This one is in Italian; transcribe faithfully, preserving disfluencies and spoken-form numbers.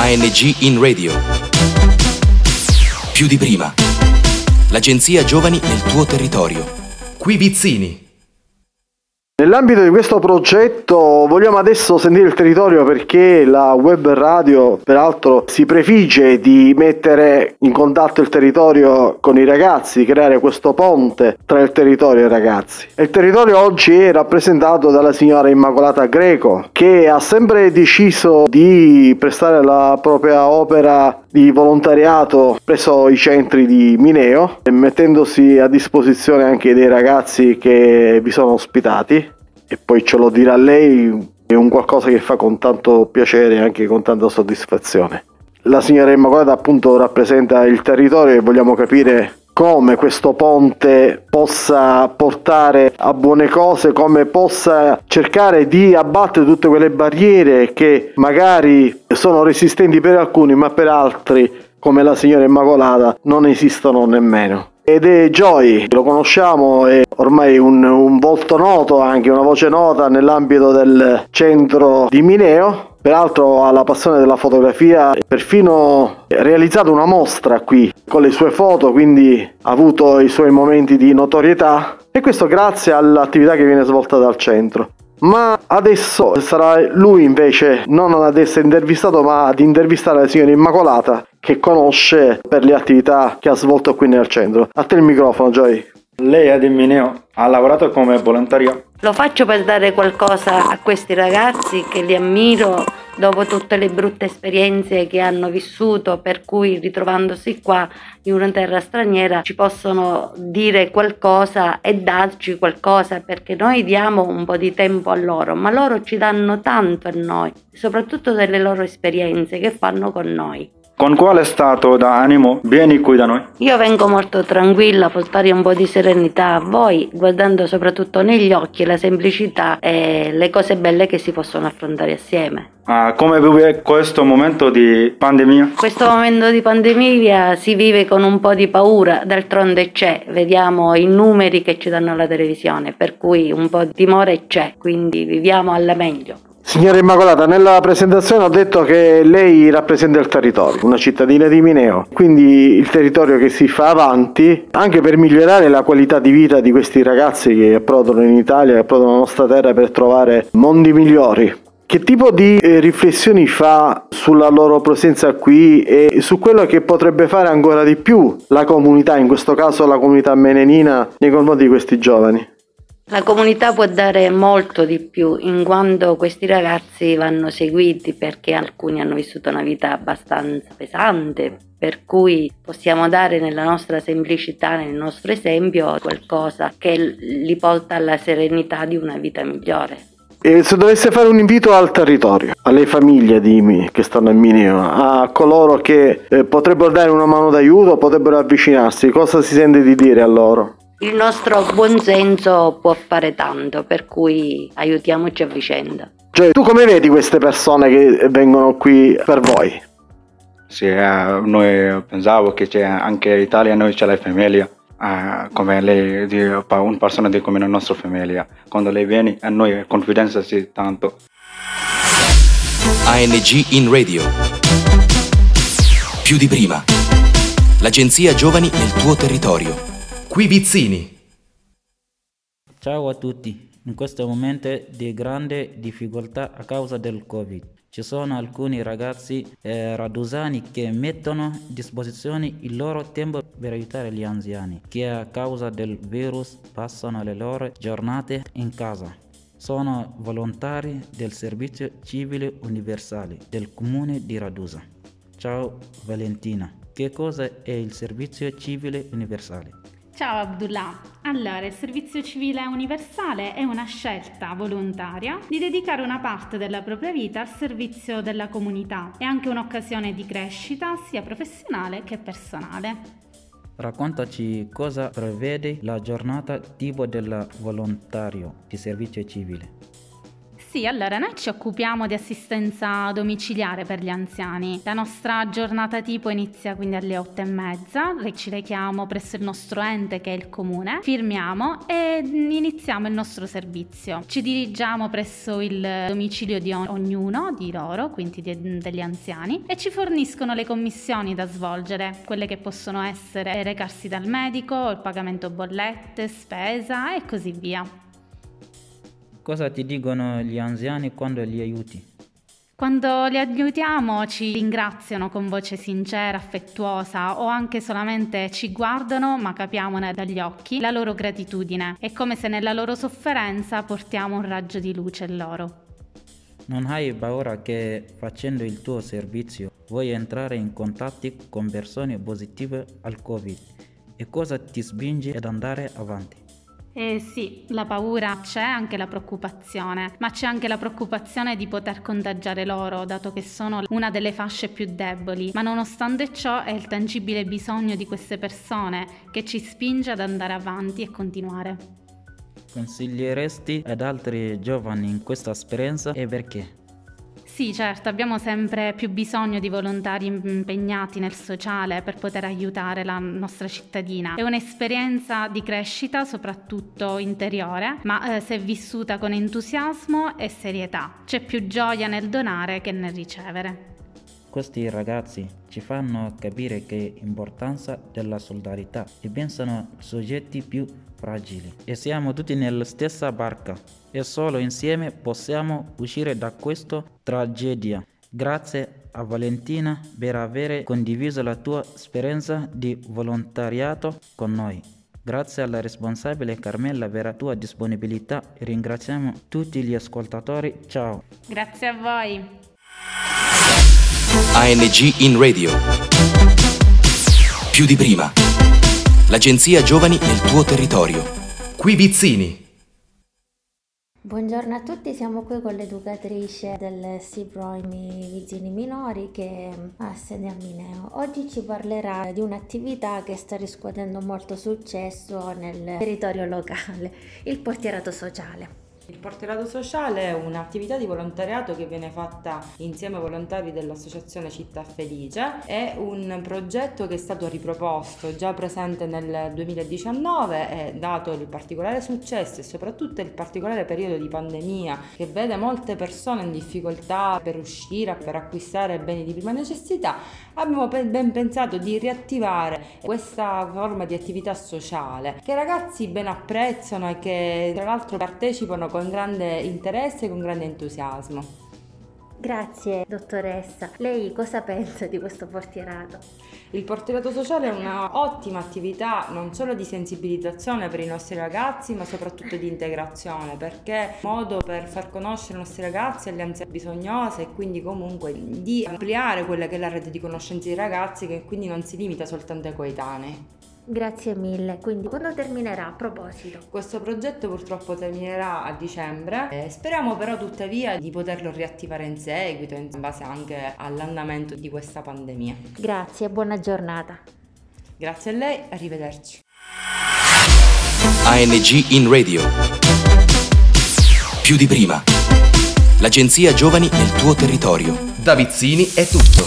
A N G in radio. Più di prima. L'Agenzia Giovani nel tuo territorio. Qui Vizzini. Nell'ambito di questo progetto vogliamo adesso sentire il territorio, perché la web radio peraltro si prefigge di mettere in contatto il territorio con i ragazzi, creare questo ponte tra il territorio e i ragazzi. Il territorio oggi è rappresentato dalla signora Immacolata Greco, che ha sempre deciso di prestare la propria opera di volontariato presso i centri di Mineo, mettendosi a disposizione anche dei ragazzi che vi sono ospitati. E poi ce lo dirà lei, è un qualcosa che fa con tanto piacere e anche con tanta soddisfazione. La signora Immacolata appunto rappresenta il territorio e vogliamo capire come questo ponte possa portare a buone cose, come possa cercare di abbattere tutte quelle barriere che magari sono resistenti per alcuni, ma per altri, come la signora Immacolata, non esistono nemmeno. Ed è Joy, lo conosciamo, è ormai un, un volto noto, anche una voce nota nell'ambito del centro di Mineo. Peraltro ha la passione della fotografia, perfino realizzato una mostra qui con le sue foto, quindi ha avuto i suoi momenti di notorietà, e questo grazie all'attività che viene svolta dal centro. Ma adesso sarà lui invece non ad essere intervistato, ma ad intervistare la signora Immacolata, che conosce per le attività che ha svolto qui nel centro. A te il microfono, Joy. Lei è di Mineo, ha lavorato come volontaria. Lo faccio per dare qualcosa a questi ragazzi che li ammiro dopo tutte le brutte esperienze che hanno vissuto, per cui ritrovandosi qua in una terra straniera ci possono dire qualcosa e darci qualcosa, perché noi diamo un po' di tempo a loro, ma loro ci danno tanto a noi, soprattutto delle loro esperienze che fanno con noi. Con quale stato d'animo vieni qui da noi? Io vengo molto tranquilla a portare un po' di serenità a voi, guardando soprattutto negli occhi la semplicità e le cose belle che si possono affrontare assieme. Ah, come vive questo momento di pandemia? Questo momento di pandemia si vive con un po' di paura, d'altronde c'è, vediamo i numeri che ci danno la televisione, per cui un po' di timore c'è, quindi viviamo alla meglio. Signora Immacolata, nella presentazione ho detto che lei rappresenta il territorio, una cittadina di Mineo, quindi il territorio che si fa avanti anche per migliorare la qualità di vita di questi ragazzi che approdano in Italia, che approdano la nostra terra per trovare mondi migliori. Che tipo di riflessioni fa sulla loro presenza qui e su quello che potrebbe fare ancora di più la comunità, in questo caso la comunità menenina, nei confronti di questi giovani? La comunità può dare molto di più, in quanto questi ragazzi vanno seguiti, perché alcuni hanno vissuto una vita abbastanza pesante, per cui possiamo dare nella nostra semplicità, nel nostro esempio, qualcosa che li porta alla serenità di una vita migliore. E se dovesse fare un invito al territorio, alle famiglie dimmi, che stanno a Mineo, a coloro che eh, potrebbero dare una mano d'aiuto, potrebbero avvicinarsi, cosa si sente di dire a loro? Il nostro buonsenso può fare tanto, per cui aiutiamoci a vicenda. Cioè, tu come vedi queste persone che vengono qui per voi? Sì, eh, noi pensavo che c'è anche in Italia, noi c'è la famiglia, eh, come lei, una persona di come la nostra famiglia. Quando lei viene a noi confidenza sì tanto. A N G in radio. Più di prima. L'Agenzia Giovani nel tuo territorio. Qui Vizzini. Ciao a tutti. In questo momento di grande difficoltà a causa del Covid, ci sono alcuni ragazzi eh, radusani che mettono a disposizione il loro tempo per aiutare gli anziani che a causa del virus passano le loro giornate in casa. Sono volontari del Servizio Civile Universale del Comune di Radusa. Ciao Valentina. Che cosa è il Servizio Civile Universale? Ciao Abdullah, allora il Servizio Civile Universale è una scelta volontaria di dedicare una parte della propria vita al servizio della comunità. È anche un'occasione di crescita sia professionale che personale. Raccontaci cosa prevede la giornata tipo del volontario di servizio civile. Sì, allora noi ci occupiamo di assistenza domiciliare per gli anziani. La nostra giornata tipo inizia quindi alle otto e mezza, ci rechiamo presso il nostro ente che è il comune, firmiamo e iniziamo il nostro servizio. Ci dirigiamo presso il domicilio di ognuno di loro, quindi di, degli anziani, e ci forniscono le commissioni da svolgere, quelle che possono essere recarsi dal medico, il pagamento bollette, spesa e così via. Cosa ti dicono gli anziani quando li aiuti? Quando li aiutiamo ci ringraziano con voce sincera, affettuosa, o anche solamente ci guardano, ma capiamone dagli occhi la loro gratitudine. È come se nella loro sofferenza portiamo un raggio di luce a loro. Non hai paura che facendo il tuo servizio vuoi entrare in contatti con persone positive al Covid? E cosa ti spinge ad andare avanti? Eh sì, la paura c'è, anche la preoccupazione, ma c'è anche la preoccupazione di poter contagiare loro, dato che sono una delle fasce più deboli, ma nonostante ciò è il tangibile bisogno di queste persone che ci spinge ad andare avanti e continuare. Consiglieresti ad altri giovani in questa esperienza e perché? Sì, certo, abbiamo sempre più bisogno di volontari impegnati nel sociale per poter aiutare la nostra cittadina. È un'esperienza di crescita, soprattutto interiore, ma eh, se vissuta con entusiasmo e serietà. C'è più gioia nel donare che nel ricevere. Questi ragazzi ci fanno capire che l'importanza della solidarietà e pensano soggetti più fragili. E siamo tutti nella stessa barca e solo insieme possiamo uscire da questa tragedia. Grazie a Valentina per aver condiviso la tua esperienza di volontariato con noi. Grazie alla responsabile Carmela per la tua disponibilità e ringraziamo tutti gli ascoltatori. Ciao. Grazie a voi. A N G in radio. Più di prima. L'agenzia Giovani nel tuo territorio. Qui Vizzini. Buongiorno a tutti, siamo qui con l'educatrice del C P R I M I Vizzini Minori che ha sede a Mineo. Oggi ci parlerà di un'attività che sta riscuotendo molto successo nel territorio locale, il portierato sociale. Il portierato sociale è un'attività di volontariato che viene fatta insieme ai volontari dell'associazione Città Felice. È un progetto che è stato riproposto già presente nel duemiladiciannove e dato il particolare successo e soprattutto il particolare periodo di pandemia che vede molte persone in difficoltà per uscire, per acquistare beni di prima necessità, abbiamo ben pensato di riattivare questa forma di attività sociale che i ragazzi ben apprezzano e che tra l'altro partecipano con grande interesse e con grande entusiasmo. Grazie dottoressa, lei cosa pensa di questo portierato? Il portierato sociale è un'ottima attività non solo di sensibilizzazione per i nostri ragazzi ma soprattutto di integrazione, perché è un modo per far conoscere i nostri ragazzi alle anziane bisognose e quindi comunque di ampliare quella che è la rete di conoscenze dei ragazzi che quindi non si limita soltanto ai coetanei. Grazie mille, quindi quando terminerà a proposito? Questo progetto purtroppo terminerà a dicembre, eh, speriamo però tuttavia di poterlo riattivare in seguito in base anche all'andamento di questa pandemia. Grazie, buona giornata. Grazie a lei, arrivederci. A N G in radio. Più di prima. L'agenzia Giovani nel tuo territorio. Da Vizzini è tutto.